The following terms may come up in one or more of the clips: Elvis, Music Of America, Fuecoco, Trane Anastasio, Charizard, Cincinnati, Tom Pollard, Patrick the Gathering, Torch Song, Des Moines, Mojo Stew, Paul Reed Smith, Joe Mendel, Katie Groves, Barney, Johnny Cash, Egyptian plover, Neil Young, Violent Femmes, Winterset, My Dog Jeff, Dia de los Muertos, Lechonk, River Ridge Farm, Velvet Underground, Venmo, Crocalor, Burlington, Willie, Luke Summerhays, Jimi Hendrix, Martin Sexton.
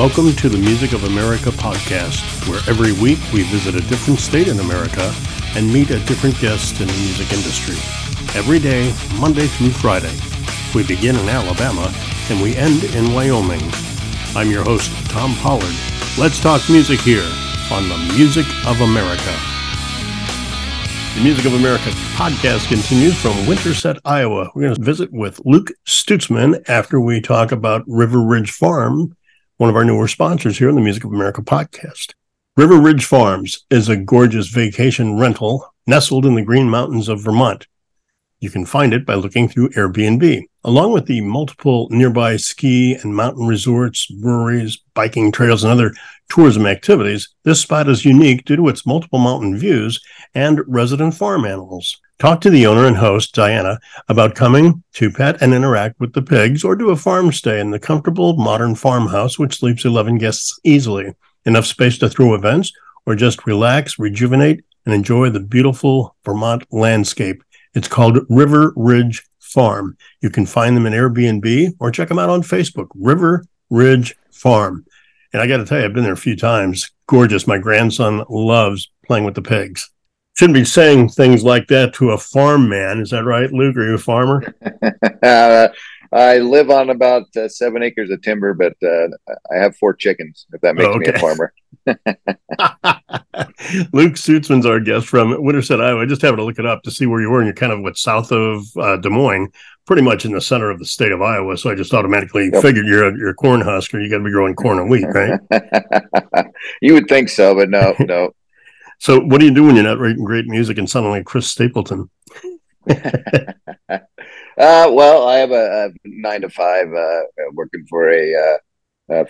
Welcome to the Music of America podcast, where every week we visit a different state in America and meet a different guest in the music industry. Every day, Monday through Friday. We begin in Alabama and we end in Wyoming. I'm your host, Tom Pollard. Let's talk music here on the Music of America. The Music of America podcast continues from Winterset, Iowa. We're going to visit with Luke Stutzman after we talk about River Ridge Farm, one of our newer sponsors here on the Music of America podcast. River Ridge Farms is a gorgeous vacation rental nestled in the Green Mountains of Vermont. You can find it by looking through Airbnb, along with the multiple nearby ski and mountain resorts, breweries, biking trails, and other tourism activities. This spot is unique due to its multiple mountain views and resident farm animals. Talk to the owner and host, Diana, about coming to pet and interact with the pigs or do a farm stay in the comfortable modern farmhouse, which sleeps 11 guests easily. Enough space to throw events or just relax, rejuvenate, and enjoy the beautiful Vermont landscape. It's called River Ridge Farm. You can find them in Airbnb or check them out on Facebook, River Ridge Farm. And I got to tell you, I've been there a few times. Gorgeous. My grandson loves playing with the pigs. Shouldn't be saying things like that to a farm man. Is that right, Luke? Are you a farmer? I live on about 7 acres of timber, but I have 4 chickens, if that makes me a farmer. Luke Stutzman's our guest from Winterset, Iowa. Just having to look it up to see where you were, and you're kind of south of Des Moines, pretty much in the center of the state of Iowa. So I just automatically figured you're a corn husker. You got to be growing corn and wheat, right? You would think so, but no. So what do you do when you're not writing great music and sounding like Chris Stapleton? Well, I have a 9-to-5 working for a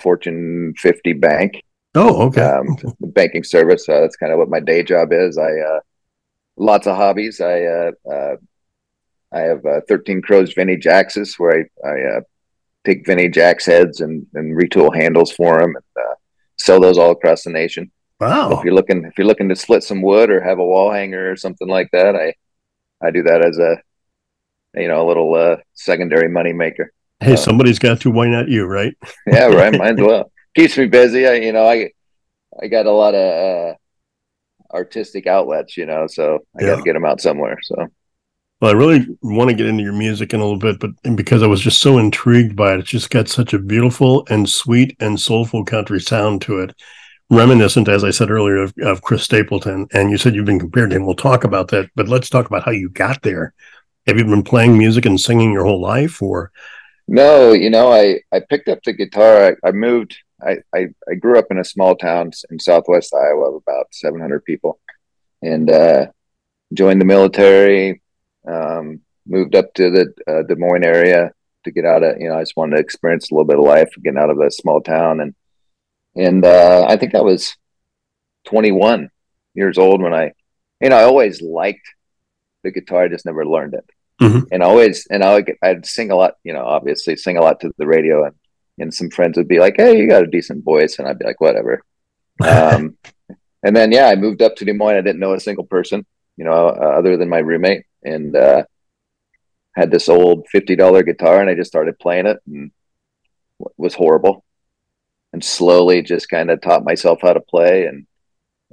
Fortune 50 bank. Oh, okay. The banking service. That's kind of what my day job is. I lots of hobbies. I have 13 Crows vintage axes where I take vintage axe heads and retool handles for them and sell those all across the nation. Wow. So if you're looking to split some wood or have a wall hanger or something like that, I do that as a little secondary money maker. Hey, somebody's got to. Why not you, right? Yeah, right. Might as well. Keeps me busy. I got a lot of artistic outlets, so I got to get them out somewhere. So, well, I really want to get into your music in a little bit, but because I was just so intrigued by it, it's just got such a beautiful and sweet and soulful country sound to it. Reminiscent, as I said earlier, of Chris Stapleton, and you said you've been compared to him. We'll talk about that, but let's talk about how you got there. Have you been playing music and singing your whole life, or? No, I picked up the guitar. I moved. I grew up in a small town in southwest Iowa of about 700 people, and joined the military. Moved up to the Des Moines area to get out of. I just wanted to experience a little bit of life, getting out of a small town. And I think I was 21 years old when I always liked the guitar. I just never learned it. Mm-hmm. I'd sing a lot, obviously sing a lot to the radio and some friends would be like, "Hey, you got a decent voice." And I'd be like, whatever. And then, I moved up to Des Moines. I didn't know a single person, other than my roommate, and had this old $50 guitar and I just started playing it and it was horrible. And slowly just kind of taught myself how to play and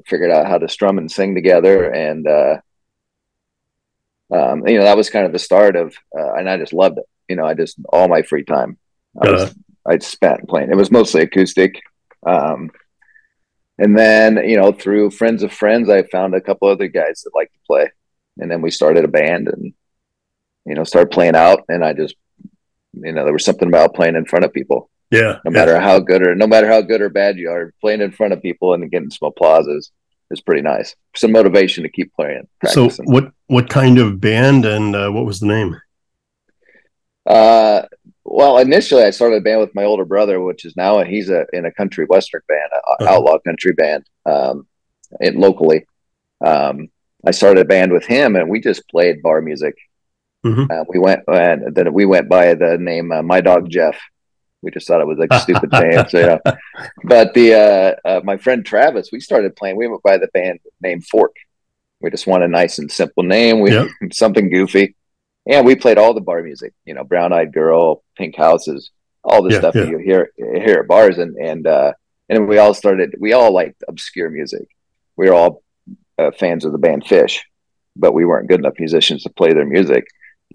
figured out how to strum and sing together. And, that was kind of the start of, and I just loved it. All my free time I spent playing. It was mostly acoustic. And then, through friends of friends, I found a couple other guys that liked to play. And then we started a band and, started playing out. And I just, there was something about playing in front of people. Yeah. No matter how good or bad you are, playing in front of people and getting some applause is pretty nice. Some motivation to keep playing. Practicing. So, what kind of band and what was the name? Well, initially I started a band with my older brother, which is now he's in a country western band, outlaw country band. Locally, I started a band with him, and we just played bar music. Mm-hmm. We went by the name My Dog Jeff. We just thought it was like a stupid name, But my friend Travis, we started playing. We went by the band name Fork. We just wanted a nice and simple name. Something goofy, and we played all the bar music. Brown Eyed Girl, Pink Houses, all this stuff that you hear at bars, and we all started. We all liked obscure music. We were all fans of the band Phish, but we weren't good enough musicians to play their music.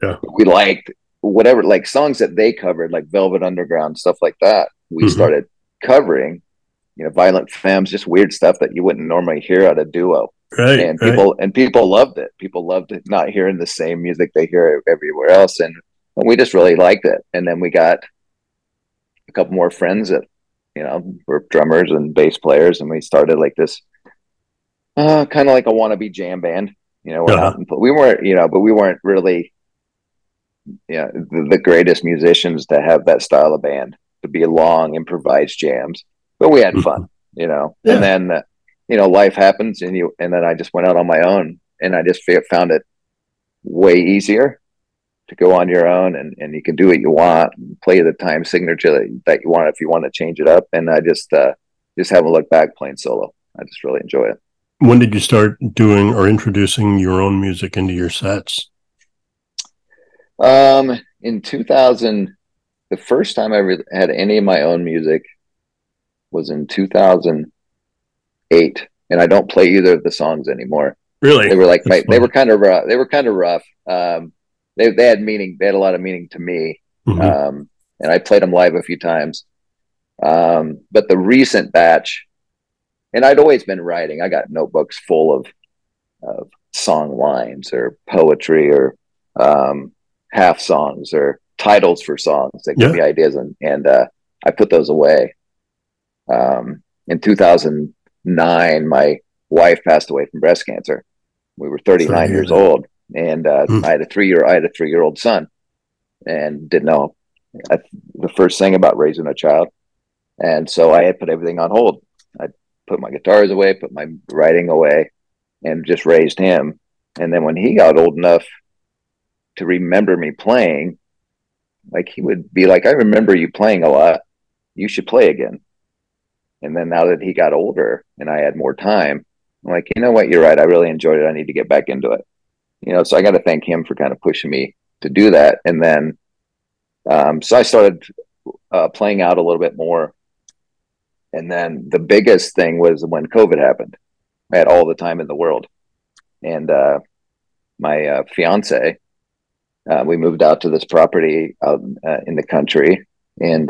Yeah. We liked whatever, like songs that they covered, like Velvet Underground, stuff like that. We started covering, you know, Violent Femmes, just weird stuff that you wouldn't normally hear out of a duo. Right, and people loved it. People loved it, not hearing the same music they hear everywhere else, and we just really liked it. And then we got a couple more friends that, you know, were drummers and bass players, and we started like this kind of like a wannabe jam band. You know, we're not, we weren't, you know, but we weren't really, yeah, you know, the greatest musicians to have that style of band, to be long improvised jams, but we had fun, you know. Yeah. And then you know, life happens, and then I just went out on my own, and I just found it way easier to go on your own, and you can do what you want, play the time signature that you want if you want to change it up. And I just haven't looked back playing solo. I just really enjoy it. When did you start doing or introducing your own music into your sets? In 2000, the first time I had any of my own music was in 2008, and I don't play either of the songs anymore. Really? They were like they were kind of rough. They had meaning. They had a lot of meaning to me. And I played them live a few times. But the recent batch, and I'd always been writing. I got notebooks full of song lines or poetry or half songs or titles for songs that give me ideas, and I put those away. In 2009, my wife passed away from breast cancer. We were 39 years old, and I had a three-year-old son, and didn't know the first thing about raising a child, and so I had put everything on hold. I put my guitars away, put my writing away, and just raised him. And then when he got old enough to remember me playing, like, he would be like, "I remember you playing a lot. You should play again." And then now that he got older and I had more time, I'm like, you know what? You're right. I really enjoyed it. I need to get back into it. You know, so I got to thank him for kind of pushing me to do that. And then, so I started playing out a little bit more. And then the biggest thing was when COVID happened. I had all the time in the world. And my fiance, we moved out to this property out in the country, and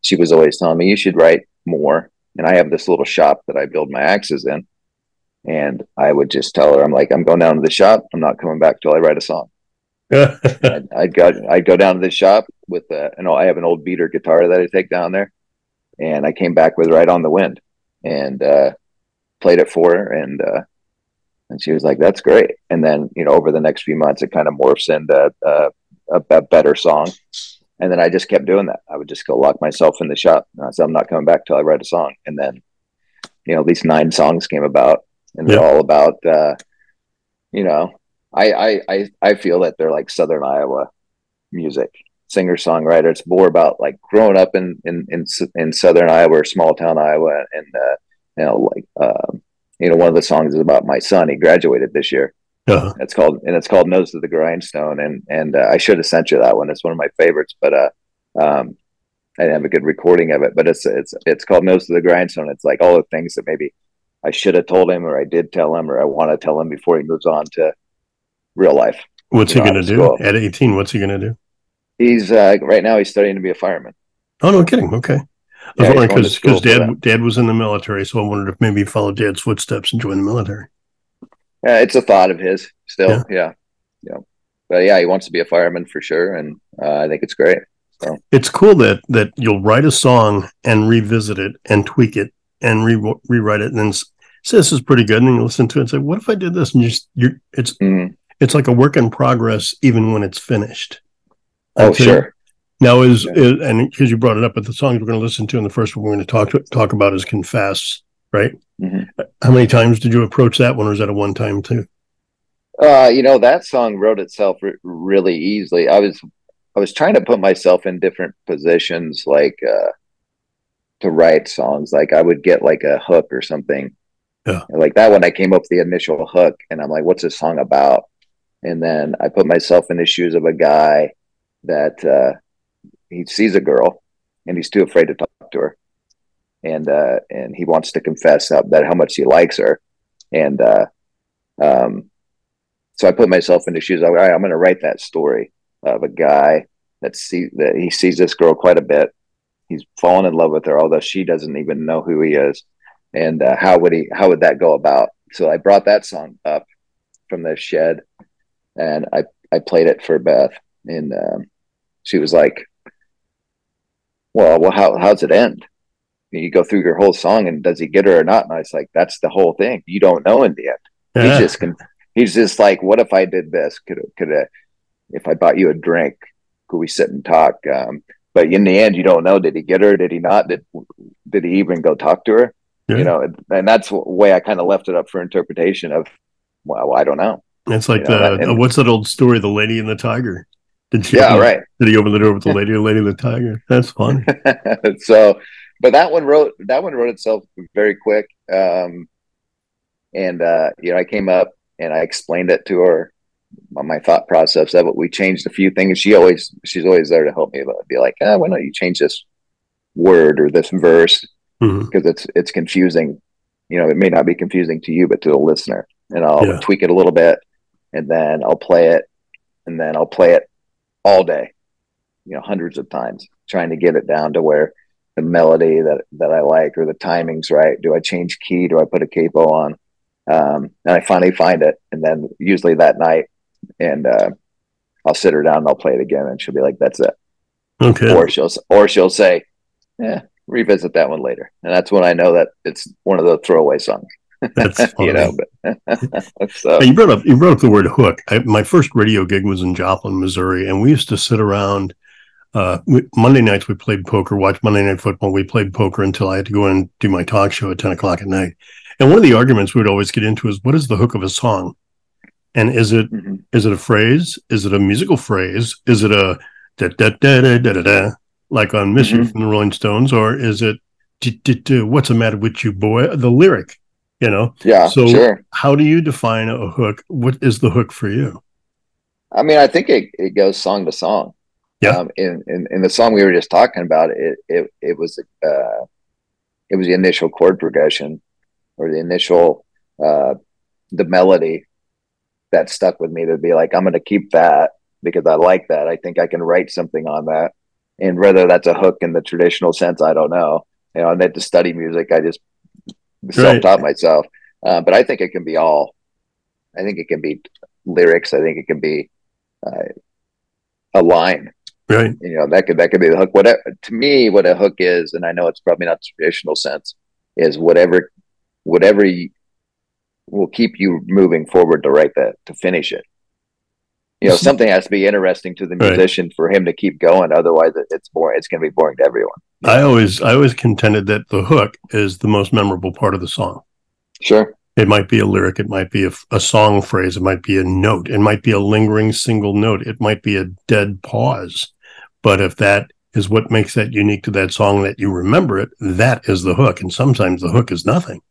she was always telling me, "You should write more." And I have this little shop that I build my axes in, and I would just tell her, I'm like, "I'm going down to the shop. I'm not coming back till I write a song." I'd go down to the shop with I have an old beater guitar that I take down there, and I came back with "Right on the Wind" and played it for her, and she was like, "That's great." And then, you know, over the next few months, it kind of morphs into a better song. And then I just kept doing that. I would just go lock myself in the shop, and I said, "I'm not coming back till I write a song." And then, you know, at least 9 songs came about, and they're all about, you know, I feel that they're like Southern Iowa music, singer songwriter. It's more about like growing up in Southern Iowa, or small town Iowa, and you know, like you know, one of the songs is about my son. He graduated this year. It's called "Nose to the Grindstone," and I should have sent you that one. It's one of my favorites, but I didn't have a good recording of it. But it's called "Nose to the Grindstone." It's like all the things that maybe I should have told him, or I did tell him, or I want to tell him before he moves on to real life. What's he going to do at 18? What's he going to do? He's right now he's studying to be a fireman. Oh, no kidding. Okay. I was wondering, because dad was in the military, so I wondered if maybe he followed dad's footsteps and joined the military. It's a thought of his still. Yeah. But yeah, he wants to be a fireman for sure. And I think it's great. So it's cool that you'll write a song and revisit it and tweak it and rewrite it. And then say, "This is pretty good." And then you listen to it and say, "What if I did this?" And it's like a work in progress, even when it's finished. Oh, sure. Now and because you brought it up, but the songs we're going to listen to, and the first one we're going to talk about is "Confess." Right? Mm-hmm. How many times did you approach that one, or is that a one-time too? You know, that song wrote itself really easily. I was trying to put myself in different positions, like to write songs. Like I would get like a hook or something. Yeah. Like that one, I came up with the initial hook, and I'm like, "What's this song about?" And then I put myself in the shoes of a guy that he sees a girl and he's too afraid to talk to her, and he wants to confess that how much he likes her, so I put myself in the shoes. All right, I'm going to write that story of a guy that he sees this girl quite a bit. He's fallen in love with her, although she doesn't even know who he is. And how would that go about? So I brought that song up from the shed, and I played it for Beth, and she was like, well, how's it end? You go through your whole song, and does he get her or not? And I was like, that's the whole thing. You don't know in the end. Yeah. He's just like, what if I did this? Could if I bought you a drink, could we sit and talk? But in the end, you don't know. Did he get her? Did he not? Did he even go talk to her? Yeah. You know, and that's the way I kind of left it up for interpretation of, well, I don't know. It's like what's that old story? The Lady and the Tiger. Did he open the door with the lady and the tiger? That's fun. So, but that one wrote itself very quick. I came up and I explained it to her on my thought process of it. We changed a few things. She's always there to help me, but be like, why don't you change this word or this verse? Mm-hmm. Cause it's confusing. You know, it may not be confusing to you, but to the listener, and I'll tweak it a little bit, and then I'll play it, all day, hundreds of times, trying to get it down to where the melody that I like or the timing's right. Do I change key? Do I put a capo on? And I finally find it, and then usually that night, and I'll sit her down and I'll play it again, and she'll be like, "That's it." Okay. Or she'll say, "Yeah, revisit that one later," and that's when I know that it's one of the throwaway songs. That's funny. But so. And you brought up the word hook. My first radio gig was in Joplin, Missouri, and we used to sit around. Monday nights we played poker, watched Monday Night Football. We played poker until I had to go in and do my talk show at 10:00 at night. And one of the arguments we would always get into is, what is the hook of a song? And is it a phrase? Is it a musical phrase? Is it a da da da da da da da, like on "Miss You" from the Rolling Stones, or is it "What's the matter with you, boy"? The lyric. How do you define a hook? What is the hook for you? I mean, I think it goes song to song. Yeah. In the song we were just talking about, it was the initial chord progression or the initial the melody that stuck with me to be like, I'm going to keep that because I like that. I think I can write something on that, and whether that's a hook in the traditional sense, I don't know. You know, I meant to study music. I just self-taught myself, but I think it can be all. I think it can be lyrics. I think it can be a line. Right. You know, that could be the hook. Whatever, to me, what a hook is, and I know it's probably not the traditional sense, is whatever will keep you moving forward to write that, to finish it. You know, something has to be interesting to the musician for him to keep going. Otherwise, it's boring. It's going to be boring to everyone. I always contended that the hook is the most memorable part of the song. Sure. It might be a lyric. It might be a song phrase. It might be a note. It might be a lingering single note. It might be a dead pause. But if that is what makes that unique to that song, that you remember it, that is the hook. And sometimes the hook is nothing,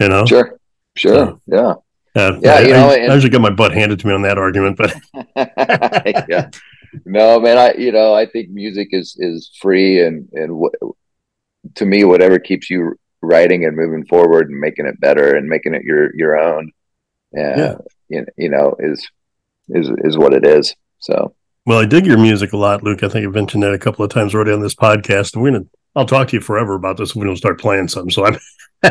you know? Sure. So, yeah. I usually get my butt handed to me on that argument, but yeah. No, man, I think music is free, and to me, whatever keeps you writing and moving forward and making it better and making it your own, is what it is. So, well, I dig your music a lot, Luke. I think I've mentioned that a couple of times already on this podcast, and I'll talk to you forever about this when we start playing some. So I'm.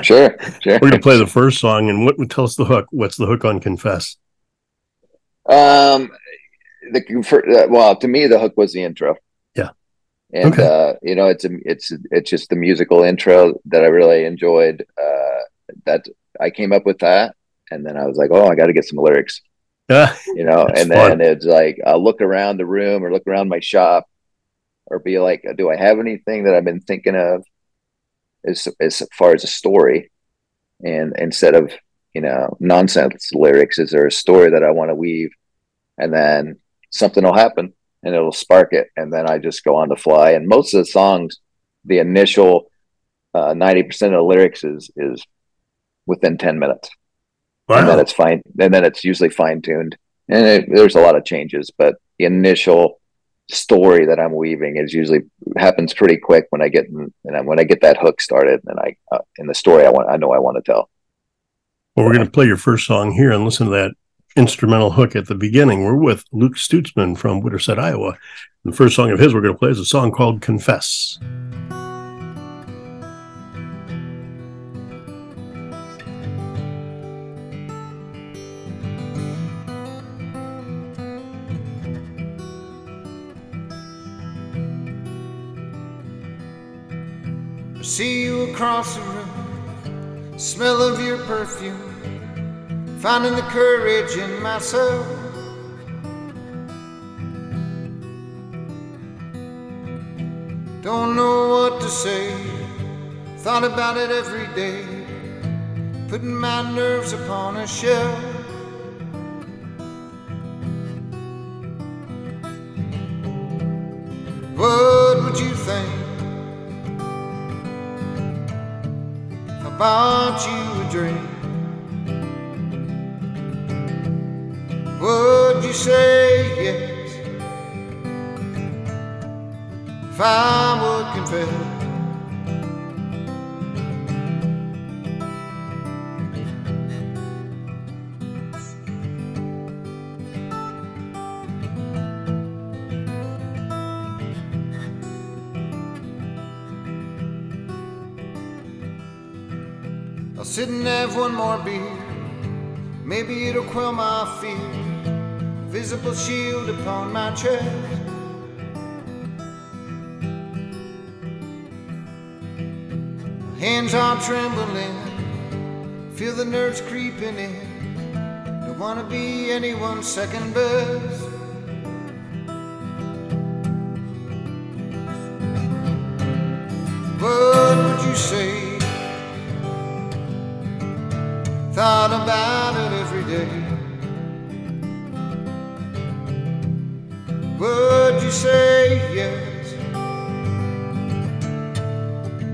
Sure. We're going to play the first song, and what would tell us the hook? What's the hook on Confess? To me, the hook was the intro. Yeah. And, it's just the musical intro that I really enjoyed. That I came up with that, and then I was like, oh, I got to get some lyrics. Yeah. And fun. Then it's like, I'll look around the room or look around my shop or be like, do I have anything that I've been thinking of? As far as a story, and instead of nonsense lyrics, is there a story that I want to weave? And then something will happen and it'll spark it, and then I just go on the fly. And most of the songs, the initial 90% of the lyrics is within 10 minutes. Wow. And then it's fine, and then it's usually fine-tuned, and there's a lot of changes, but the initial story that I'm weaving is usually happens pretty quick when I get when I get that hook started, and I in the story I know I want to tell. Well, we're going to play your first song here and listen to that instrumental hook at the beginning. We're with Luke Stutzman from Winterset, Iowa. The first song of his we're going to play is a song called Confess. See you across the room, smell of your perfume, finding the courage in myself. Don't know what to say, thought about it every day, putting my nerves upon a shelf. What would you think bought you a drink? Would you say yes if I would confess. Sit and have one more beer, maybe it'll quell my fear, visible shield upon my chest. My hands are trembling, feel the nerves creeping in, don't want to be anyone's second best. What would you say? Thought about it every day. Would you say yes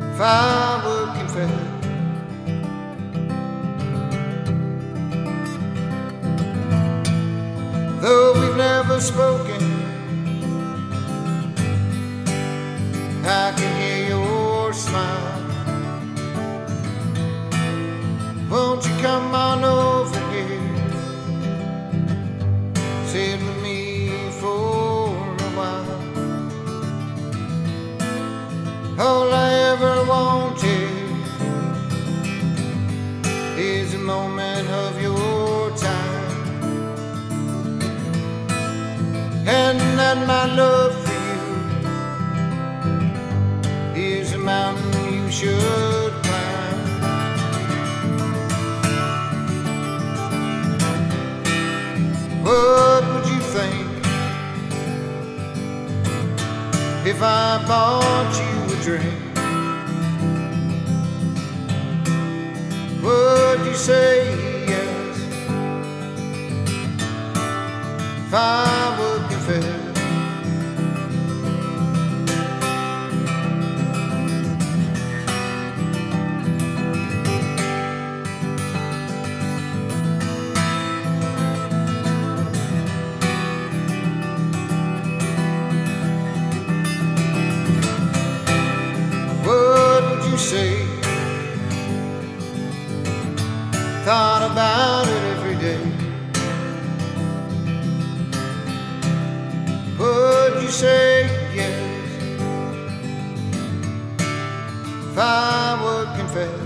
if I would confess? Though we've never spoken, I can hear your smile. Won't you come on over here, sit with me for a while? All I ever wanted is a moment of your time, and that my love for you is a mountain you should. What would you think if I bought you a drink? Would you say yes if I would confess? Thought about it every day. Would you say yes if I would confess?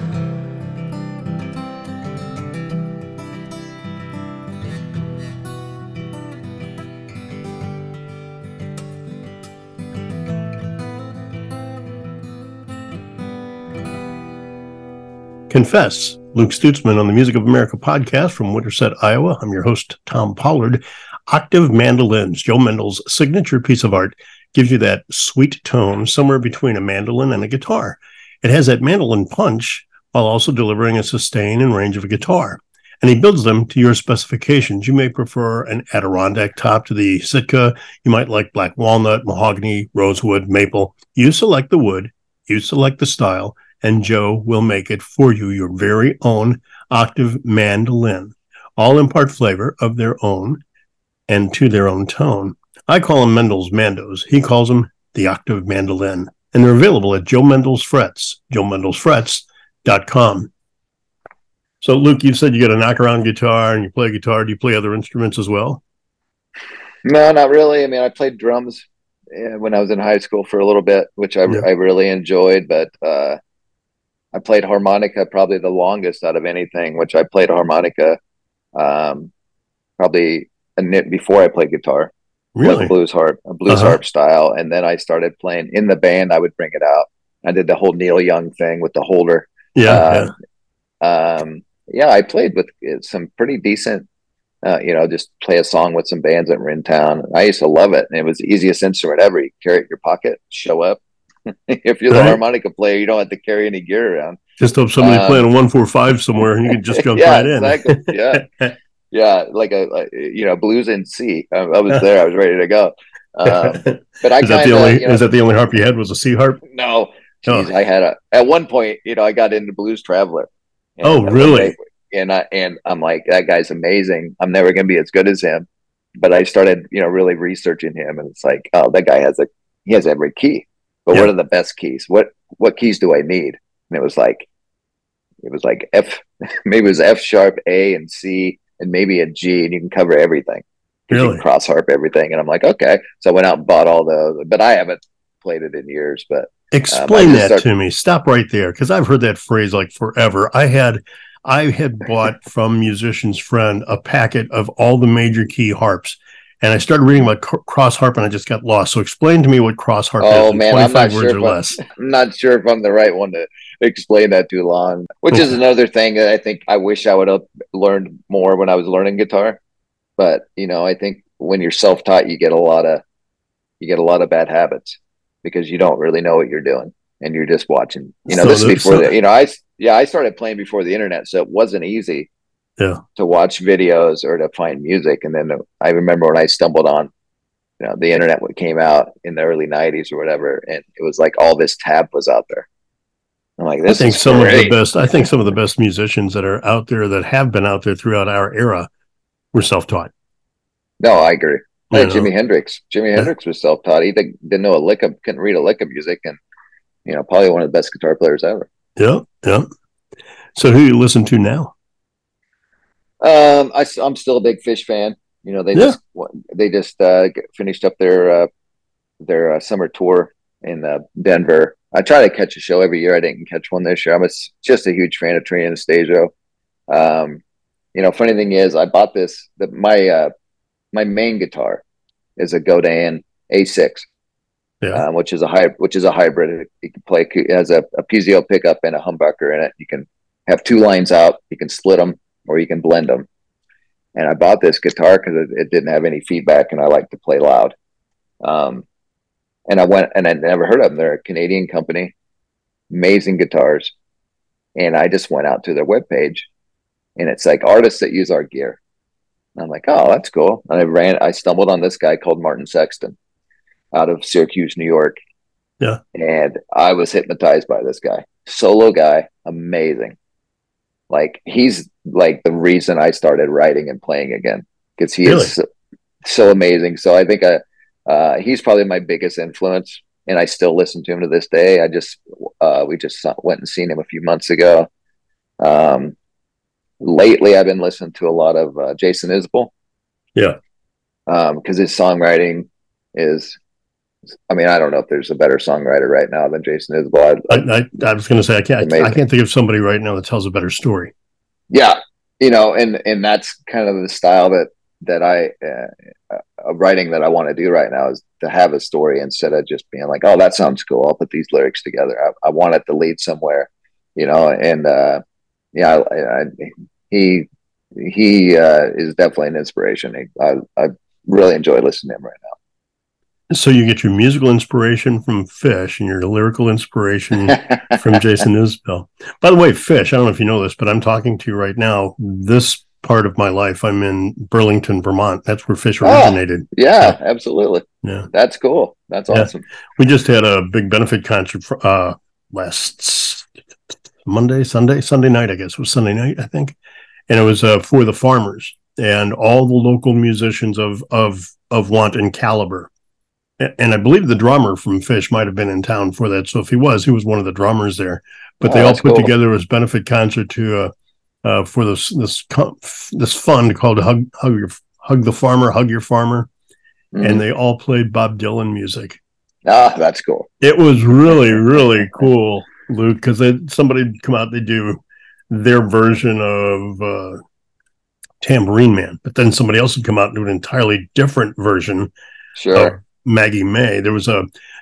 Confess, Luke Stutzman on the Music of America podcast from Winterset, Iowa. I'm your host, Tom Pollard. Octave mandolins, Joe Mendel's signature piece of art, gives you that sweet tone somewhere between a mandolin and a guitar. It has that mandolin punch while also delivering a sustain and range of a guitar. And he builds them to your specifications. You may prefer an Adirondack top to the Sitka. You might like black walnut, mahogany, rosewood, maple. You select the wood. You select the style. And Joe will make it for you, your very own octave mandolin. All impart flavor of their own and to their own tone. I call them Mendel's Mandos. He calls them the octave mandolin, and they're available at Joe Mendel's Frets, joemendelfrets.com. So, Luke, you said you got a knock-around guitar and you play guitar. Do you play other instruments as well? No, not really. I mean, I played drums when I was in high school for a little bit, which I really enjoyed, but I played harmonica probably the longest out of anything, which I played harmonica probably a nip before I played guitar. Really? Blues harp style. And then I started playing in the band. I would bring it out. I did the whole Neil Young thing with the holder. Yeah, I played with some pretty decent, just play a song with some bands that were in town. I used to love it. And it was the easiest instrument ever. You carry it in your pocket, show up. If you're the harmonica player, you don't have to carry any gear around. Just hope somebody playing a 145 somewhere and you can just jump right in. Exactly. Yeah. Yeah, like blues in C. I was there. I was ready to go. But I is that the only harp you had? Was a C harp? No, geez, I had at one point. I got into Blues Traveler. Really? And I'm like, that guy's amazing. I'm never going to be as good as him. But I started, really researching him, and it's like, oh, that guy has every key. But what are the best keys? What keys do I need? And it was like F. Maybe it was F sharp, A, and C. And maybe a G, and you can cover everything. Really? You can cross harp everything. And I'm like, okay. So I went out and bought all those, but I haven't played it in years. But explain that to me. Stop right there, because I've heard that phrase like forever. I had bought from Musician's Friend a packet of all the major key harps, and I started reading about cross harp, and I just got lost. So explain to me what cross harp is. Oh man, 25 words or less. I'm not sure if I'm the right one to explain that too long, which is another thing that I think I wish I would have learned more when I was learning guitar. But I think when you're self-taught, you get a lot of bad habits because you don't really know what you're doing and you're just watching. I started playing before the internet, so it wasn't easy to watch videos or to find music. And then I remember when I stumbled on the internet, what came out in the early 90s or whatever, and it was like all this tab was out there. I'm like, this is great. I think some of the best musicians that are out there, that have been out there throughout our era, were self-taught. No, I agree. Like Jimi Hendrix was self-taught. He didn't know a lick of, couldn't read a lick of music, and probably one of the best guitar players ever. Yeah. So who do you listen to now? I'm still a big Phish fan. They just finished up their summer tour in Denver. I try to catch a show every year. I didn't catch one this year. I'm just a huge fan of Trane Anastasio. Funny thing is, I bought this. My main guitar is a Godin A6, which is a hybrid. You can play. It has a piezo pickup and a humbucker in it. You can have two lines out. You can split them or you can blend them. And I bought this guitar because it didn't have any feedback, and I like to play loud. And I went, and I never heard of them. They're a Canadian company, amazing guitars. And I just went out to their webpage, and it's like artists that use our gear. And I'm like, oh, that's cool. And I stumbled on this guy called Martin Sexton out of Syracuse, New York. Yeah. And I was hypnotized by this guy. Solo guy, amazing. Like, he's like the reason I started writing and playing again, because he is so amazing. So I think he's probably my biggest influence, and I still listen to him to this day. I just we just went and seen him a few months ago. Lately, I've been listening to a lot of Jason Isbell. Yeah, because his songwriting is. I mean, I don't know if there's a better songwriter right now than Jason Isbell. I was going to say I can't think of somebody right now that tells a better story. Yeah, and that's kind of the style that I writing that I want to do right now, is to have a story instead of just being like, oh, that sounds cool, I'll put these lyrics together. I want it to lead somewhere, he is definitely an inspiration. I really enjoy listening to him right now. So you get your musical inspiration from Phish and your lyrical inspiration from Jason Isbell. By the way, Phish, I don't know if you know this, but I'm talking to you right now. This part of my life, I'm in Burlington, Vermont. That's where Phish originated. Oh, yeah, absolutely. Yeah, that's cool. That's awesome. We just had a big benefit concert for, last Sunday night. I guess it was Sunday night, I think, and it was for the farmers and all the local musicians of want and caliber and I believe the drummer from Phish might have been in town for that. So if he was one of the drummers there. But they all put together this benefit concert to for this fund called Hug the Farmer, mm-hmm. and they all played Bob Dylan music. Ah, that's cool. It was really, really cool, Luke, because somebody'd come out, they do their version of Tambourine Man, but then somebody else would come out and do an entirely different version. Sure. Maggie May. There was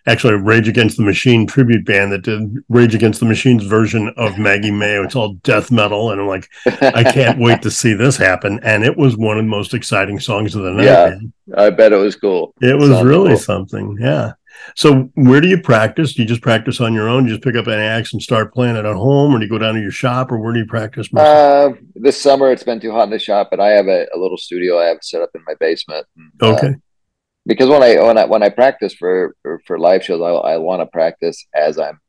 actually a Rage Against the Machine tribute band that did Rage Against the Machine's version of Maggie May. It's all death metal, and I'm like, I can't wait to see this happen. And it was one of the most exciting songs of the night. Yeah, man. I bet it was cool. It was really cool. Something. Yeah. So where do you practice? Do you just practice on your own? Do you just pick up an axe and start playing it at home, or do you go down to your shop, or where do you practice most? This summer it's been too hot in the shop, but I have a little studio I have set up in my basement. Okay. Because when I practice for live shows, I want to practice as I'm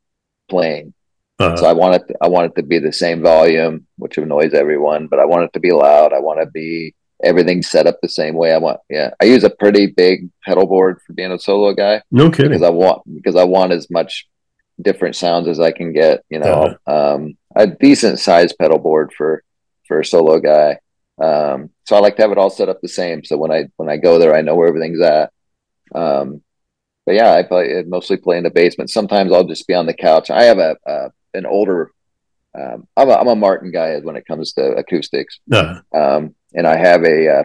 playing. Uh-huh. So I want it to be the same volume, which annoys everyone, but I want it to be loud. I want to be everything set up the same way I want. Yeah, I use a pretty big pedal board for being a solo guy. No kidding. Because I want as much different sounds as I can get. You know, uh-huh. A decent sized pedal board for a solo guy. So I like to have it all set up the same. So when I go there, I know where everything's at. But yeah, I mostly play in the basement. Sometimes I'll just be on the couch. I have an older, I'm a Martin guy when it comes to acoustics. Uh-huh. And I have I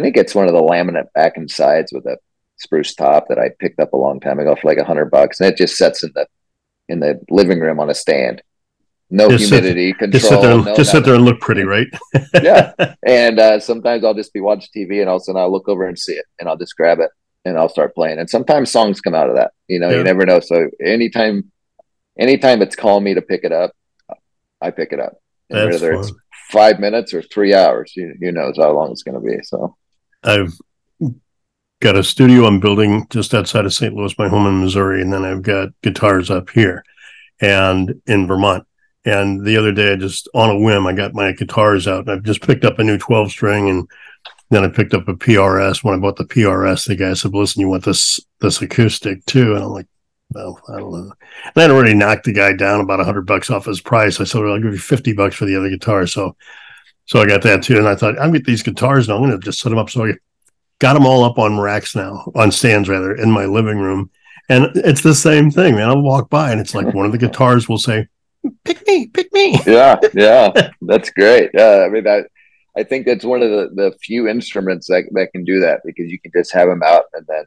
think it's one of the laminate back and sides with a spruce top that I picked up a long time ago for like $100. And it just sets in the living room on a stand. No just humidity sit, control. Just sit there and look pretty, right? Yeah. And sometimes I'll just be watching TV, and all of a sudden I'll look over and see it, and I'll just grab it and I'll start playing. And sometimes songs come out of that. You know, yeah. You never know. So anytime it's calling me to pick it up, I pick it up. And that's whether it's 5 minutes or 3 hours, you know how long it's going to be. So I've got a studio I'm building just outside of St. Louis, my home in Missouri, and then I've got guitars up here and in Vermont. And the other day, I just, on a whim, I got my guitars out, and I've just picked up a new 12-string, and then I picked up a PRS. When I bought the PRS, the guy said, listen, you want this acoustic, too? And I'm like, well, I don't know. And I'd already knocked the guy down about $100 off his price. I said, well, I'll give you $50 for the other guitar. So I got that, too. And I thought, I'll get these guitars, and I'm going to just set them up. So I got them all up on racks now, on stands, rather, in my living room. And it's the same thing, man. I'll walk by, and it's like one of the guitars will say, pick me. yeah that's great. I mean, I think that's one of the few instruments that can do that, because you can just have them out, and then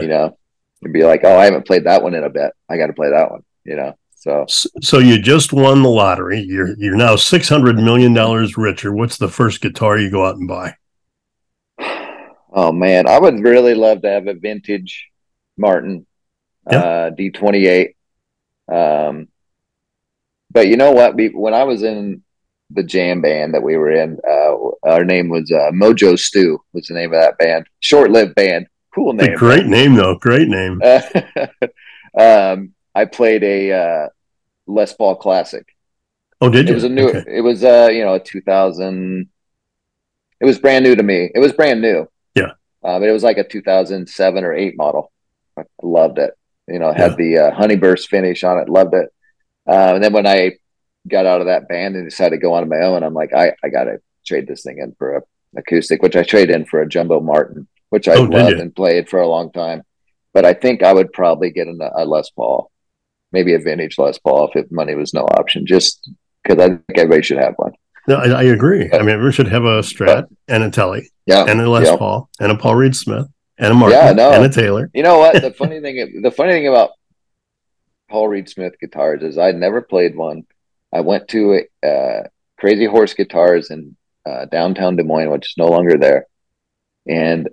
you know, and be like, oh, I haven't played that one in a bit, I got to play that one, you know. So you just won the lottery. You're now $600 million richer. What's the first guitar you go out and buy? Oh man, I would really love to have a vintage Martin. Yep. D28. But you know what? When I was in the jam band that we were in, our name was Mojo Stew was the name of that band. Short-lived band. Cool name. A great name, though. Great name. I played a Les Paul Classic. Oh, did you? It was a new. Okay. It was a 2000. It was brand new to me. It was brand new. Yeah. But it was like a 2007 or 8 model. I loved it. You know, it had the Honeyburst finish on it. Loved it. And then when I got out of that band and decided to go on my own, I'm like, I got to trade this thing in for an acoustic, which I traded in for a Jumbo Martin, which I loved and played for a long time. But I think I would probably get a Les Paul, maybe a vintage Les Paul, if money was no option, just because I think everybody should have one. No, I agree. But, I mean, everyone should have a Strat and a Tele and a Les Paul and a Paul Reed Smith and a Martin and a Taylor. You know what? The funny thing about Paul Reed Smith guitars is I'd never played one. I went to Crazy Horse Guitars in downtown Des Moines, which is no longer there. And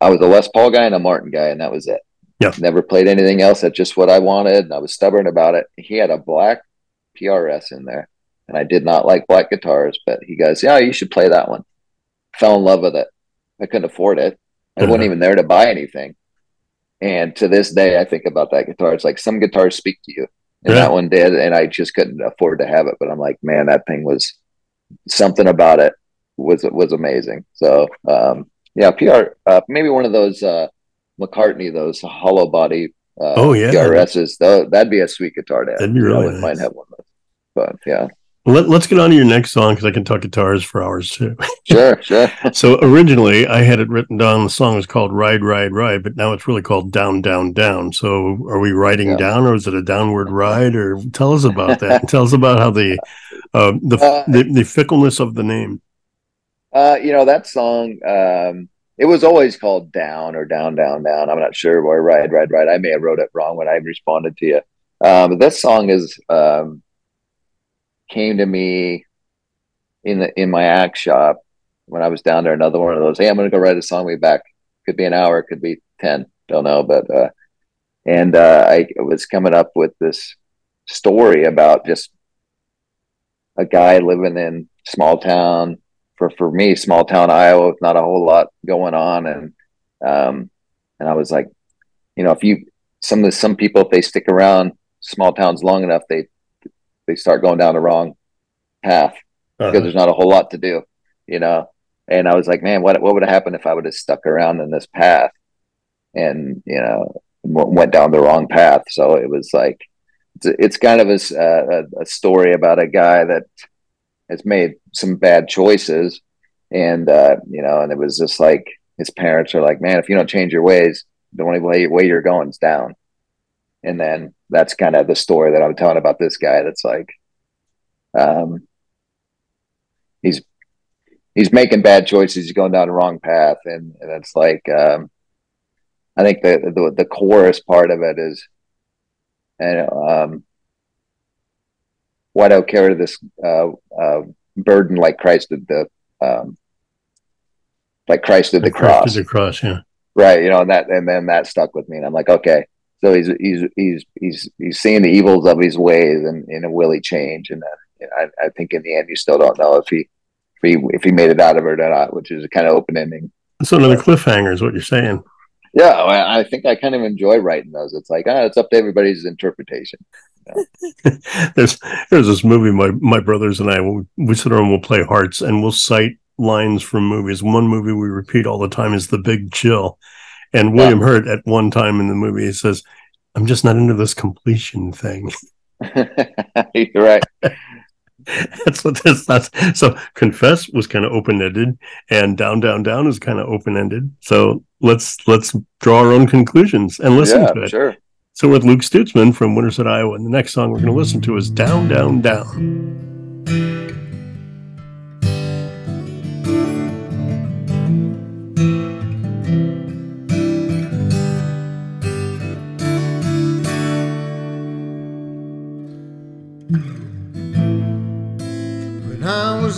I was a Les Paul guy and a Martin guy, and that was it. Yeah. Never played anything else. That's just what I wanted, and I was stubborn about it. He had a black PRS in there, and I did not like black guitars, but he goes, yeah, you should play that one. Fell in love with it. I couldn't afford it. I wasn't even there to buy anything. And to this day, I think about that guitar. It's like some guitars speak to you, and that one did. And I just couldn't afford to have it. But I'm like, man, that thing was something about it was amazing. So, maybe one of those McCartney, those hollow body PRSs. That'd be a sweet guitar to have. That'd be really nice. Might have one of those. But yeah. Let's get on to your next song, because I can talk guitars for hours too. Sure. So originally I had it written down. The song was called Ride, Ride, Ride, but now it's really called Down, Down, Down. So are we riding down, or is it a downward ride? Or tell us about that. Tell us about how the fickleness of the name. That song, it was always called Down or Down, Down, Down. I'm not sure, or Ride, Ride, Ride. I may have wrote it wrong when I responded to you. But this song is... came to me in my act shop when I was down there. Another one of those, hey, I'm gonna go write a song, we'll be back. Could be an hour, could be 10, don't know. But I was coming up with this story about just a guy living in small town, for me, small town Iowa, with not a whole lot going on. And I was like, if you some people, if they stick around small towns long enough, they start going down the wrong path, because there's not a whole lot to do, And I was like, man, what would have happened if I would have stuck around in this path and, went down the wrong path? So it was like, it's kind of a story about a guy that has made some bad choices. And, and it was just like, his parents are like, man, if you don't change your ways, the only way you're going is down. And then that's kind of the story that I'm telling about this guy. That's like, he's making bad choices. He's going down the wrong path. And it's like, I think the chorus part of it is, why do I carry this, burden like Christ did the cross. Did the cross, yeah. Right. And then that stuck with me, and I'm like, okay. So he's seeing the evils of his ways, and will he change? And I think in the end, you still don't know if he made it out of it or not, which is a kind of open ending. So another cliffhanger is what you're saying. Yeah, I think I kind of enjoy writing those. It's like, it's up to everybody's interpretation. There's this movie my brothers and I, we sit around, we'll play hearts, and we'll cite lines from movies. One movie we repeat all the time is The Big Chill. And William Hurt, at one time in the movie, he says, "I'm just not into this completion thing." You're right. That's what this. So Confess was kind of open-ended, and Down, Down, Down is kind of open-ended. So let's draw our own conclusions and listen to it. Sure. So with Luke Stutzman from Winterset, Iowa, and the next song we're going to listen to is Down, Down, Down.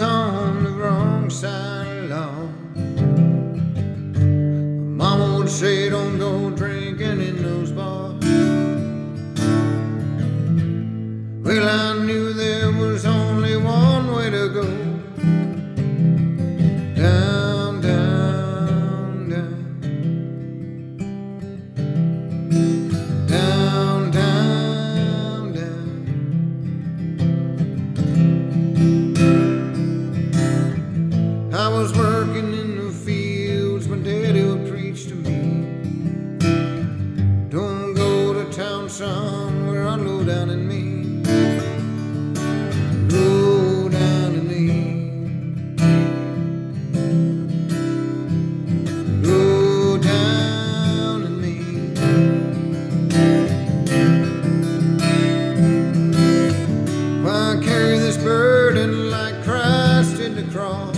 On the wrong side of the law, Mama would say, don't go drinking in those bars. Well, I knew there was only one way to go. Down, down, down. Down, down, down. I was working in the fields when Daddy would preach to me. Don't go to town, son, we're on low down in me. Low down in me. Low down in me. Why carry this burden like Christ did the cross?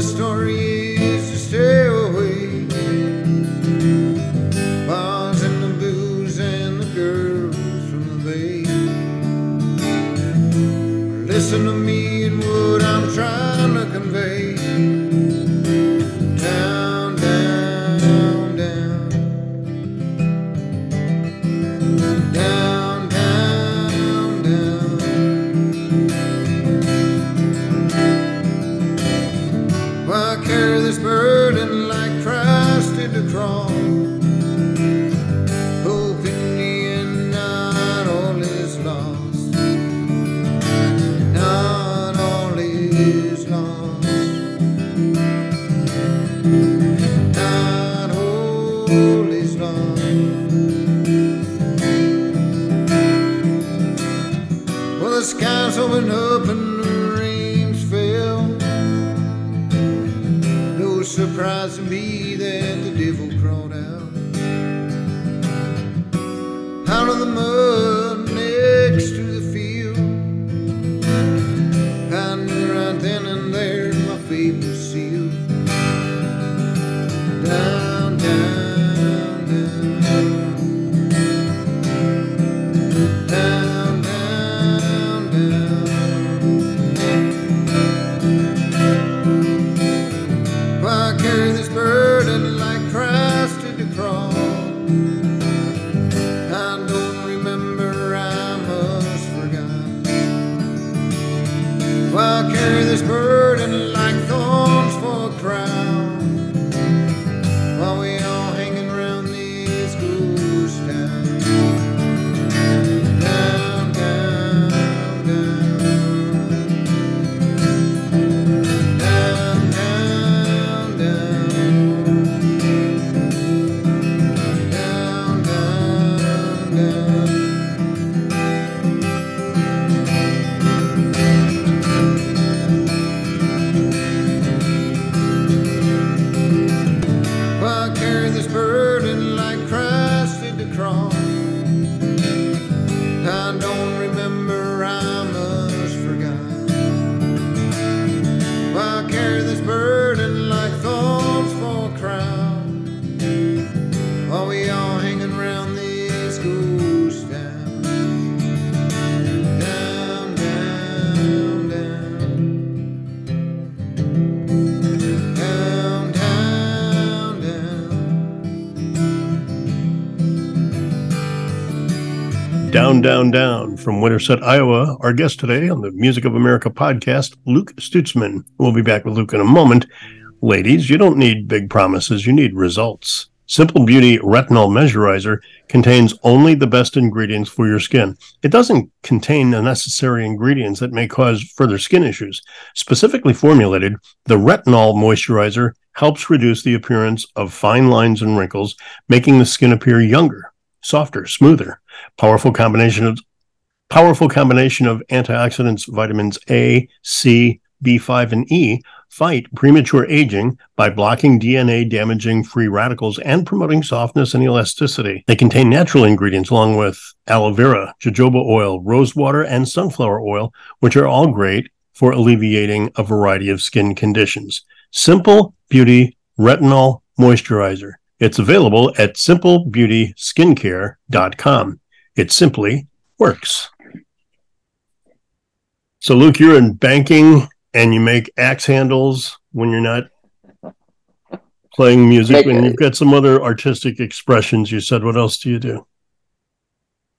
Story is to stay away. skies opened up and the rains fell. No surprise to me that the devil crawled out, out of the mud next to the field. I knew right then and there my fate was sealed. Down, down. This burden like thorns for a crown, while we all hanging around this ghost town. Down, down, down. Down, down, down. Down, down, down. Down, Down, Down from Winterset, Iowa. Our guest today on the Music of America podcast, Luke Stutzman. We'll be back with Luke in a moment. Ladies, you don't need big promises. You need results. Simple Beauty Retinol Measurizer contains only the best ingredients for your skin. It doesn't contain the necessary ingredients that may cause further skin issues. Specifically formulated, the Retinol Moisturizer helps reduce the appearance of fine lines and wrinkles, making the skin appear younger, softer, smoother. Powerful combination of antioxidants, vitamins A, C, B5, and E fight premature aging by blocking DNA-damaging free radicals and promoting softness and elasticity. They contain natural ingredients along with aloe vera, jojoba oil, rose water, and sunflower oil, which are all great for alleviating a variety of skin conditions. Simple Beauty Retinol Moisturizer. It's available at simplebeautyskincare.com. It simply works. So, Luke, you're in banking and you make axe handles when you're not playing music, and you've got some other artistic expressions. You said, what else do you do?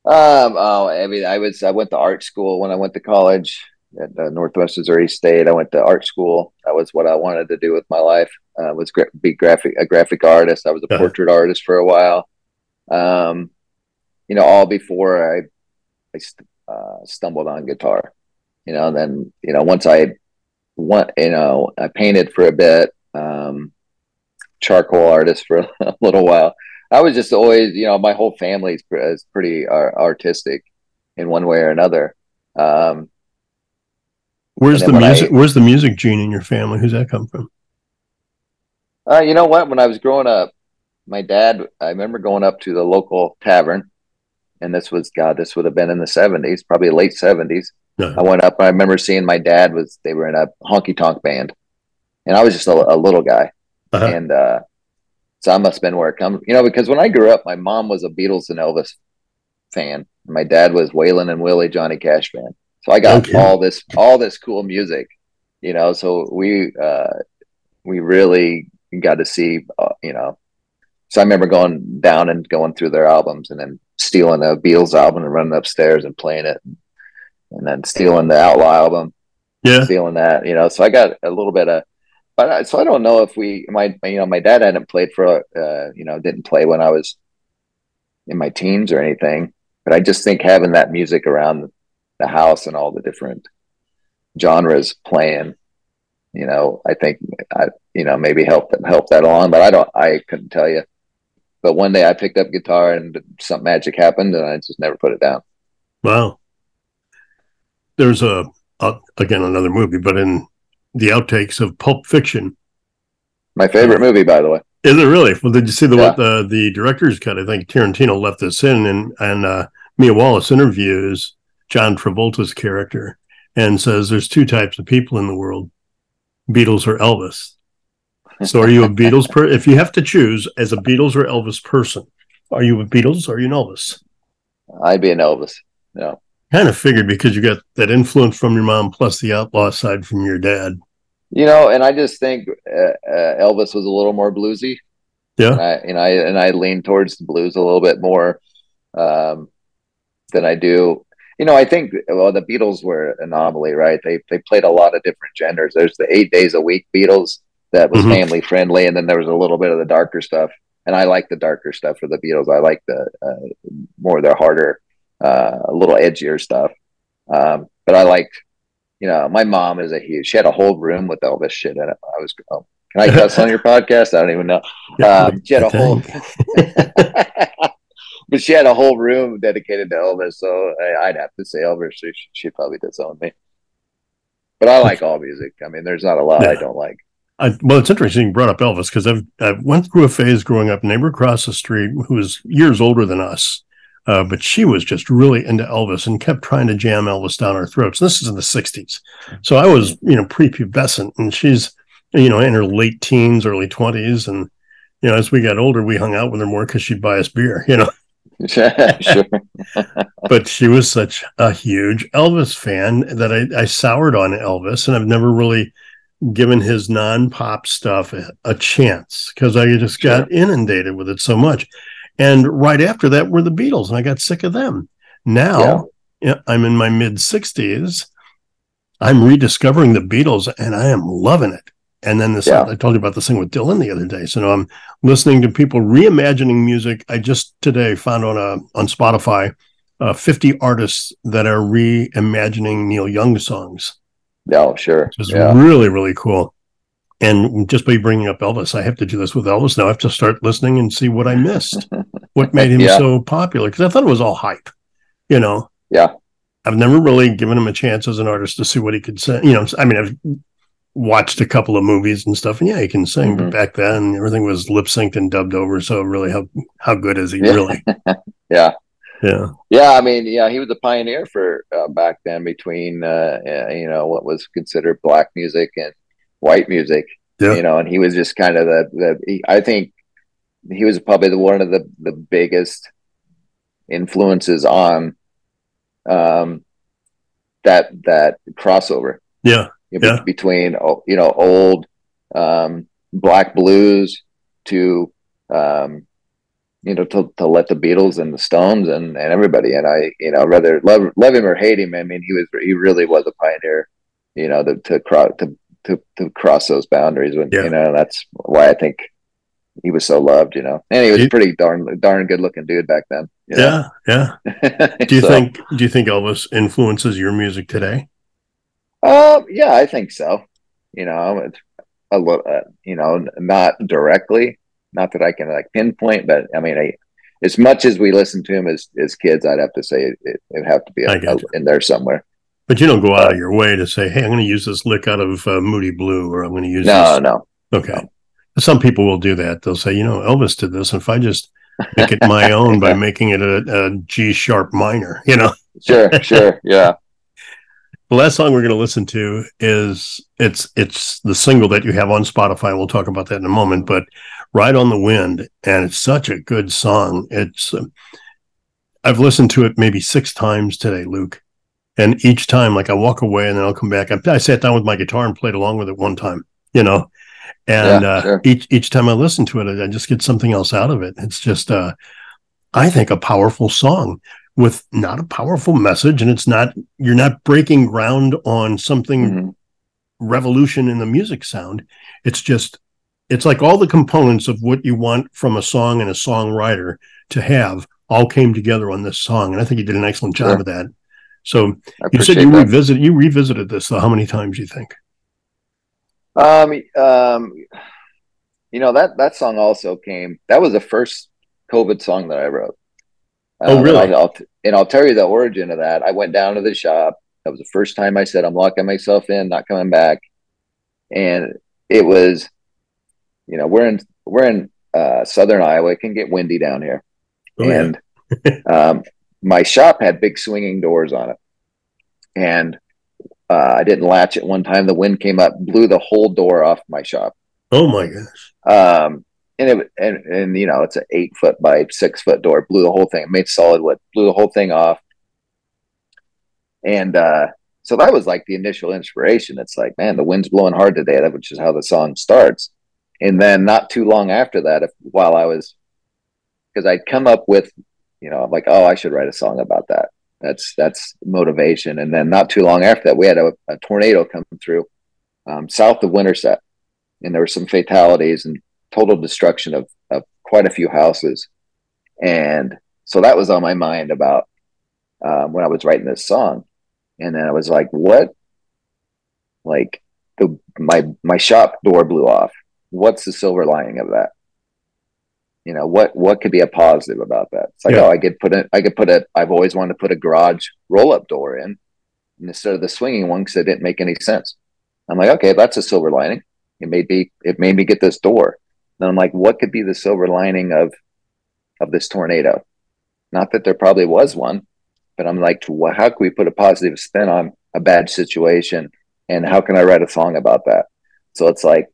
I went to art school when I went to college at Northwest Missouri State. I went to art school. That was what I wanted to do with my life. I was a graphic artist. I was a portrait artist for a while. All before I stumbled on guitar. Once I painted for a bit, charcoal artist for a little while. I was just always, my whole family is pretty artistic in one way or another. Where's the music gene in your family? Who's that come from? You know what? When I was growing up, my dad, I remember going up to the local tavern, and this would have been in the 70s, probably late 70s. No. I went up, and I remember seeing my dad they were in a honky tonk band, and I was just a little guy. Uh-huh. And so I must have been where it comes, because when I grew up, my mom was a Beatles and Elvis fan. And my dad was Waylon and Willie, Johnny Cash fan. So I got all this cool music, so we really got to see, so I remember going down and going through their albums and then stealing a Beatles album and running upstairs and playing it, and then stealing the Outlaw album, stealing that, so I got a little bit of, so I don't know if my dad hadn't played for, didn't play when I was in my teens or anything, but I just think having that music around the house and all the different genres playing, I think maybe help that along, but I couldn't tell you. But one day I picked up guitar and some magic happened, and I just never put it down. Wow. there's a again, another movie, but in the outtakes of Pulp Fiction. My favorite movie, by the way. Is it really? Well, did you see the director's cut? I think Tarantino left this in, and Mia Wallace interviews John Travolta's character and says there's two types of people in the world, Beatles or Elvis. So are you a Beatles person? If you have to choose as a Beatles or Elvis person, are you a Beatles or are you an Elvis? I'd be an Elvis, yeah. Kind of figured because you got that influence from your mom plus the outlaw side from your dad. You know, and I just think Elvis was a little more bluesy. Yeah. And I lean towards the blues a little bit more than I do. You know, I think, well, the Beatles were an anomaly, right? They played a lot of different genders. There's the 8 days a week Beatles that was family friendly. And then there was a little bit of the darker stuff. And I like the darker stuff for the Beatles. I like the more of their harder, a little edgier stuff. But I like... You know, my mom is she had a whole room with Elvis shit in it. I was, oh, can I cuss on your podcast? I don't even know. She had a whole, but she had a whole room dedicated to Elvis. So I'd have to say Elvis. She'd probably disown me. But I like all music. I mean, there's not a lot I don't like. Well, it's interesting you brought up Elvis because I went through a phase growing up. Neighbor across the street who was years older than us. But she was just really into Elvis and kept trying to jam Elvis down our throats. This is in the 60s. So I was, you know, prepubescent and she's, you know, in her late teens, early 20s. And, you know, as we got older, we hung out with her more because she'd buy us beer, you know. Sure. But she was such a huge Elvis fan that I soured on Elvis. And I've never really given his non-pop stuff a chance because I just got inundated with it so much. And right after that were the Beatles, and I got sick of them. Now, I'm in my mid-60s. I'm rediscovering the Beatles, and I am loving it. And then this, I told you about this thing with Dylan the other day. So now I'm listening to people reimagining music. I just today found on Spotify 50 artists that are reimagining Neil Young songs. Oh, sure. It's really, really cool. And just by bringing up Elvis, I have to do this with Elvis now. I have to start listening and see what I missed, what made him so popular. Because I thought it was all hype, you know. Yeah, I've never really given him a chance as an artist to see what he could sing. You know, I mean, I've watched a couple of movies and stuff, and he can sing. But back then, everything was lip synced and dubbed over. So really, how good is he really? I mean, he was a pioneer for back then between you know, what was considered black music and white music, you know, and he was just kind of I think he was probably one of the biggest influences on that crossover. Between, you know, old black blues to you know, to let the Beatles and the Stones and everybody. And I, you know, rather love him or hate him, I mean, he really was a pioneer, you know, to cross those boundaries when, you know, that's why I think he was so loved, you know. And he was a pretty darn good looking dude back then. You know? Do you think Elvis influences your music today? Yeah, I think so. You know, it's a little, you know, not directly, not that I can like pinpoint, but I mean, as much as we listened to him as kids, I'd have to say it'd have to be in there somewhere. But you don't go out of your way to say, hey, I'm going to use this lick out of Moody Blue, or I'm going to use this. No. Okay. No. Some people will do that. They'll say, you know, Elvis did this. And if I just make it my own by making it a G-sharp minor, you know? Sure. Yeah. The last song we're going to listen to is it's the single that you have on Spotify. We'll talk about that in a moment, but Right on the Wind. And it's such a good song. It's I've listened to it maybe 6 times today, Luke. And each time, like, I walk away and then I'll come back. I sat down with my guitar and played along with it one time, you know, and each time I listen to it, I just get something else out of it. It's just, I think, a powerful song with not a powerful message. And you're not breaking ground on something revolution in the music sound. It's just, it's like all the components of what you want from a song and a songwriter to have all came together on this song. And I think you did an excellent job of that. So you said you revisited this. So how many times do you think? You know, that song also came. That was the first COVID song that I wrote. Oh, really? And I'll tell you the origin of that. I went down to the shop That was the first time I said, I'm locking myself in, not coming back. And it was, you know, we're in southern Iowa. It can get windy down here. Oh, and my shop had big swinging doors on it. And I didn't latch it one time. The wind came up, blew the whole door off my shop. Oh, my gosh. And you know, it's an 8-foot by 6-foot door. Blew the whole thing. Made solid wood. Blew the whole thing off. And so that was like the initial inspiration. It's like, man, the wind's blowing hard today. That which is how the song starts. And then not too long after that, because I'd come up with, you know, I'm like, oh, I should write a song about that. That's motivation. And then not too long after that, we had a tornado come through south of Winterset, and there were some fatalities and total destruction of quite a few houses. And so that was on my mind about when I was writing this song. And then I was like, what? Like my shop door blew off. What's the silver lining of that? You know, what could be a positive about that? It's like, oh, I've always wanted to put a garage roll-up door in instead of the swinging one, because it didn't make any sense. I'm like, okay, that's a silver lining. It made me get this door. Then I'm like, what could be the silver lining of this tornado? Not that there probably was one, but I'm like, well, how can we put a positive spin on a bad situation? And how can I write a song about that? So it's like,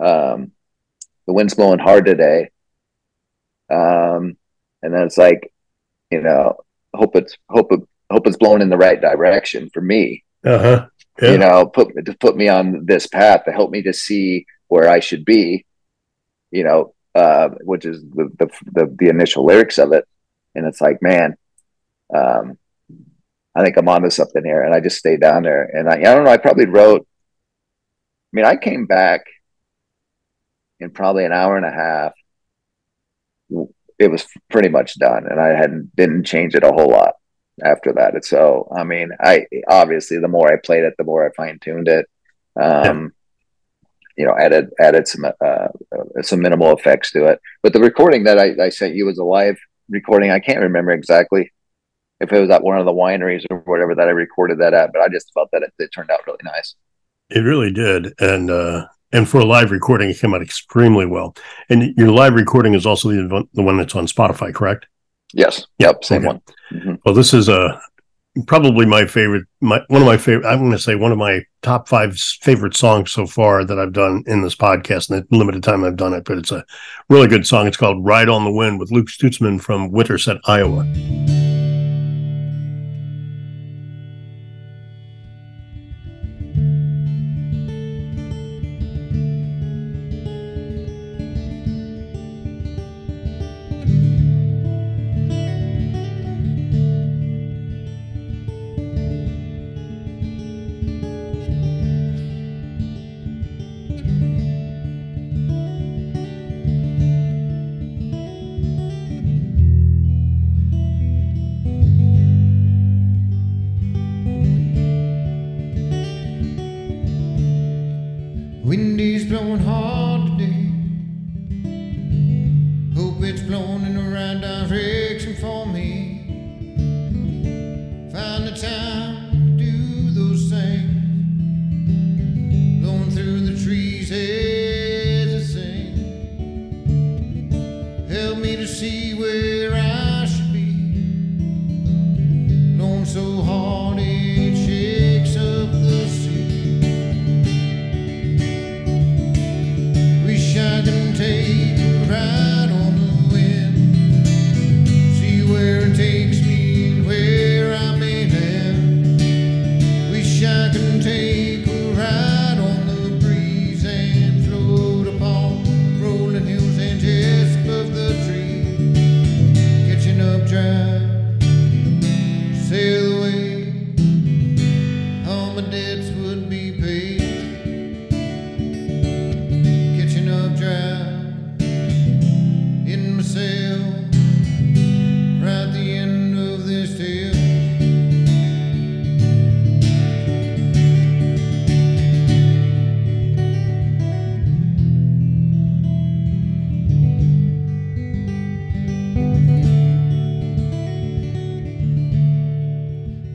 the wind's blowing hard today. And then it's like, you know, hope it's blowing in the right direction for me. Uh-huh. Yeah. You know, to put me on this path, to help me to see where I should be, you know, which is the initial lyrics of it. And it's like, man, I think I'm onto something here. And I just stayed down there, and I don't know, I probably wrote, I mean, I came back in probably an hour and a half. It was pretty much done, and I didn't change it a whole lot after that. And so, I mean, I obviously the more I played it, the more I fine tuned it. You know, added some minimal effects to it. But the recording that I sent you was a live recording. I can't remember exactly if it was at one of the wineries or whatever that I recorded that at, but I just felt that it turned out really nice. It really did, and for a live recording, it came out extremely well. And your live recording is also the one that's on Spotify, correct? Yes. Yep. Same one. Mm-hmm. Well, this is probably my favorite. I'm going to say one of my top 5 favorite songs so far that I've done in this podcast, and the limited time I've done it, but it's a really good song. It's called "Right on the Wind" with Luke Stutzman from Winterset, Iowa.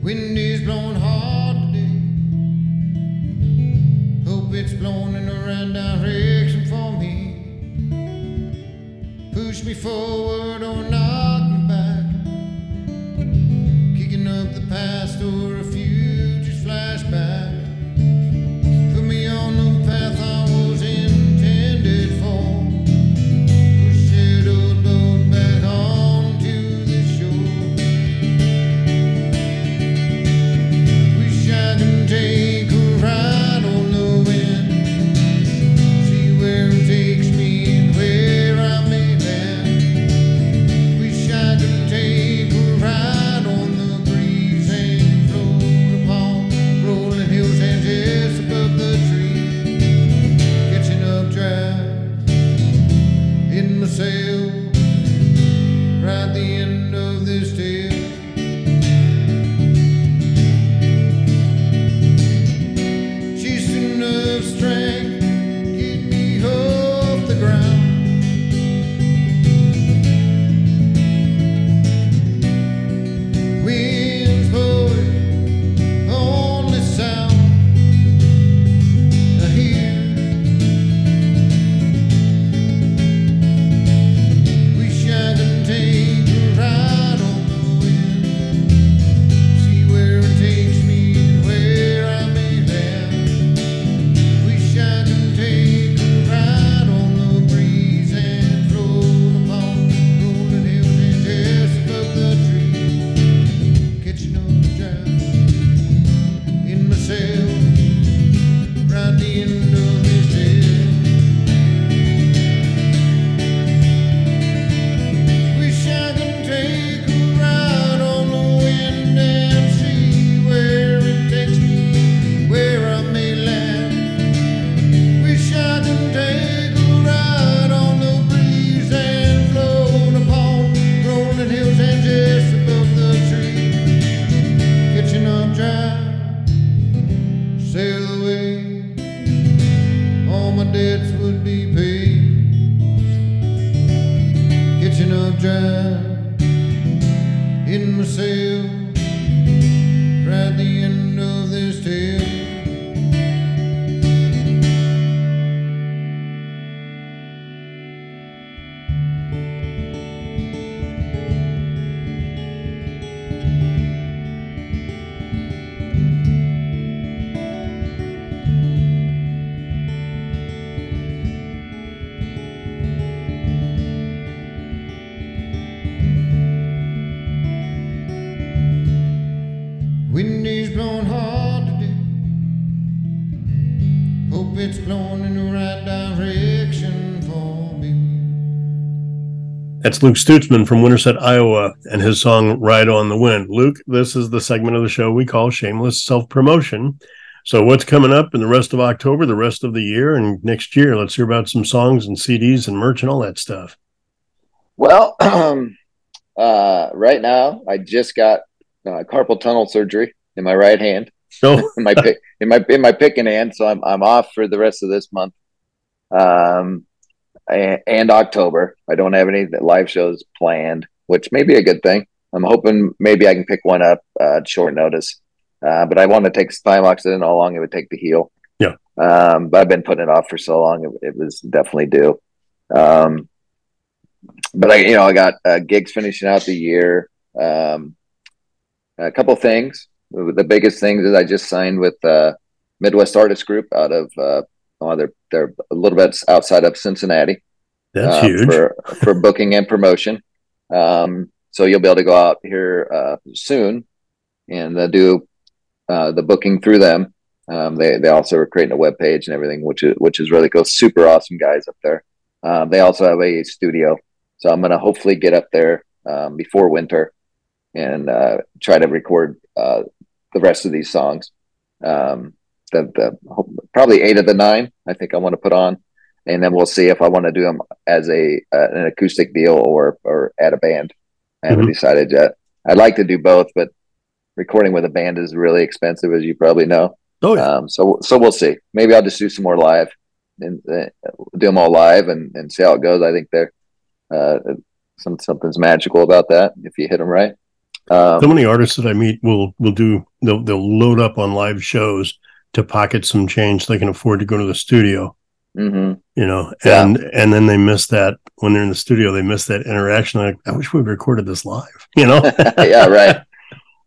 Wind is blowing hard. me forward or knocking back, kicking up the past or a future's flashback. Put me on the path I was intended for. Push that old boat back onto the shore. Wish I could take a ride on the wind, see where it takes me. Right at the end of this tale. She's enough strength, get me off the ground. Winds blowing, only sound I hear. That's Luke Stutzman from Winterset, Iowa, and his song Right on the Wind. Luke, this is the segment of the show we call Shameless Self-Promotion. So what's coming up in the rest of October, the rest of the year, and next year? Let's hear about some songs and CDs and merch and all that stuff. Well, right now, I just got carpal tunnel surgery in my right hand, in my picking hand, so I'm off for the rest of this month. And October. I don't have any live shows planned, which may be a good thing. I'm hoping maybe I can pick one up at short notice. But I want to take time off because I didn't know how long it would take to heal. Yeah. But I've been putting it off for so long. It was definitely due. But I got gigs finishing out the year. A couple things. The biggest thing is I just signed with Midwest Artist Group out of they're a little bit outside of Cincinnati. That's huge for booking and promotion. So you'll be able to go out here soon and do the booking through them. They also are creating a web page and everything, which is really cool. Super awesome guys up there. They also have a studio, so I'm gonna hopefully get up there before winter and try to record the rest of these songs. Probably 8 of the 9 I think I want to put on, and then we'll see if I want to do them as an acoustic deal or at a band. I haven't decided yet. I'd like to do both, but recording with a band is really expensive, as you probably know. Oh, yeah. So we'll see. Maybe I'll just do some more live and do them all live and see how it goes. I think there something's magical about that if you hit them right. So many artists that I meet they'll load up on live shows to pocket some change so they can afford to go to the studio. Mm-hmm. You know, and yeah. and then they miss that when they're in the studio, they miss that interaction. Like, I wish we recorded this live, you know? Yeah, right.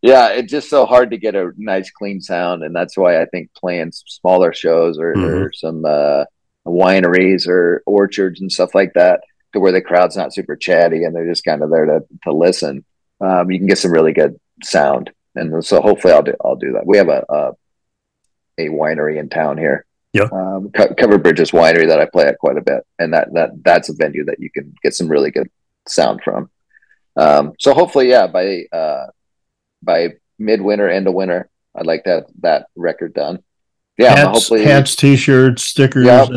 Yeah, it's just so hard to get a nice clean sound, and that's why I think playing some smaller shows or some wineries or orchards and stuff like that, to where the crowd's not super chatty and they're just kind of there to listen. You can get some really good sound, and so hopefully I'll do that. We have a winery in town here. Yeah, Covered Bridges Winery that I play at quite a bit, and that's a venue that you can get some really good sound from. So hopefully, yeah, by midwinter, end of winter, I'd like that record done. Yeah, hats, t-shirts, stickers. Yeah,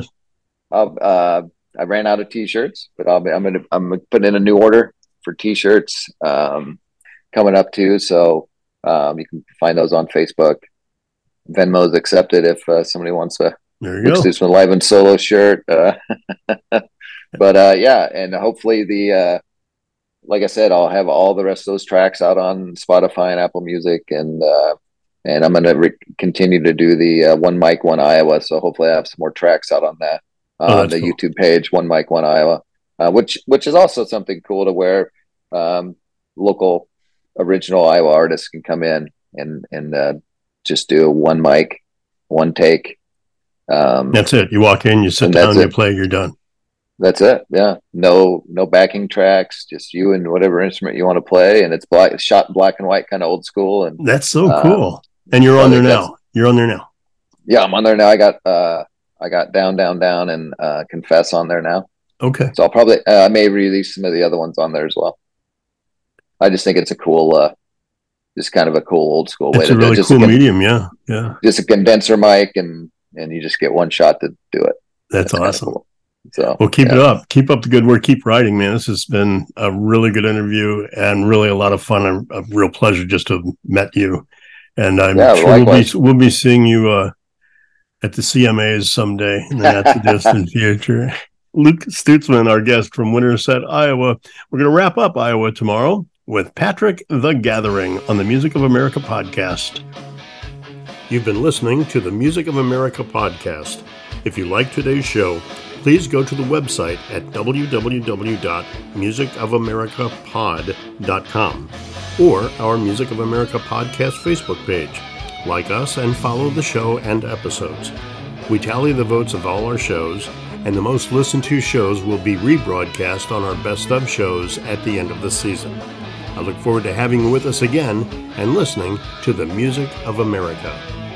I ran out of t-shirts, but I'm gonna put in a new order for t-shirts coming up too. So you can find those on Facebook. Venmo is accepted if somebody wants to. There you go. Do some live and solo shirt. But yeah, and hopefully like I said, I'll have all the rest of those tracks out on Spotify and Apple Music, and I'm going to continue to do the One Mic, One Iowa. So hopefully I have some more tracks out on that the cool YouTube page, One Mic, One Iowa, which is also something cool to where local original Iowa artists can come in and just do one mic, one take. That's it. You walk in, you sit down, you play, you're done. That's it. Yeah. No backing tracks, just you and whatever instrument you want to play. And it's shot black and white, kind of old school. And that's so cool. And you're on there now. Yeah, I'm on there now. I got Down, Down, Down and Confess on there now. Okay. So I'll probably, I may release some of the other ones on there as well. I just think it's a cool, just kind of a cool old school way. It's a really cool medium, yeah. Yeah. Just a condenser mic and you just get one shot to do it. That's awesome. Cool. So well, keep it up. Keep up the good work. Keep writing, man. This has been a really good interview and really a lot of fun. A real pleasure just to have met you. And I'm sure we'll be seeing you at the CMAs someday in the not too distant future. Luke Stutzman, our guest from Winterset, Iowa. We're gonna wrap up Iowa tomorrow with Patrick the Gathering on the Music of America podcast. You've been listening to the Music of America podcast. If you like today's show, please go to the website at www.musicofamericapod.com or our Music of America podcast Facebook page. Like us and follow the show and episodes. We tally the votes of all our shows, and the most listened to shows will be rebroadcast on our best of shows at the end of the season. I look forward to having you with us again and listening to the Music of America.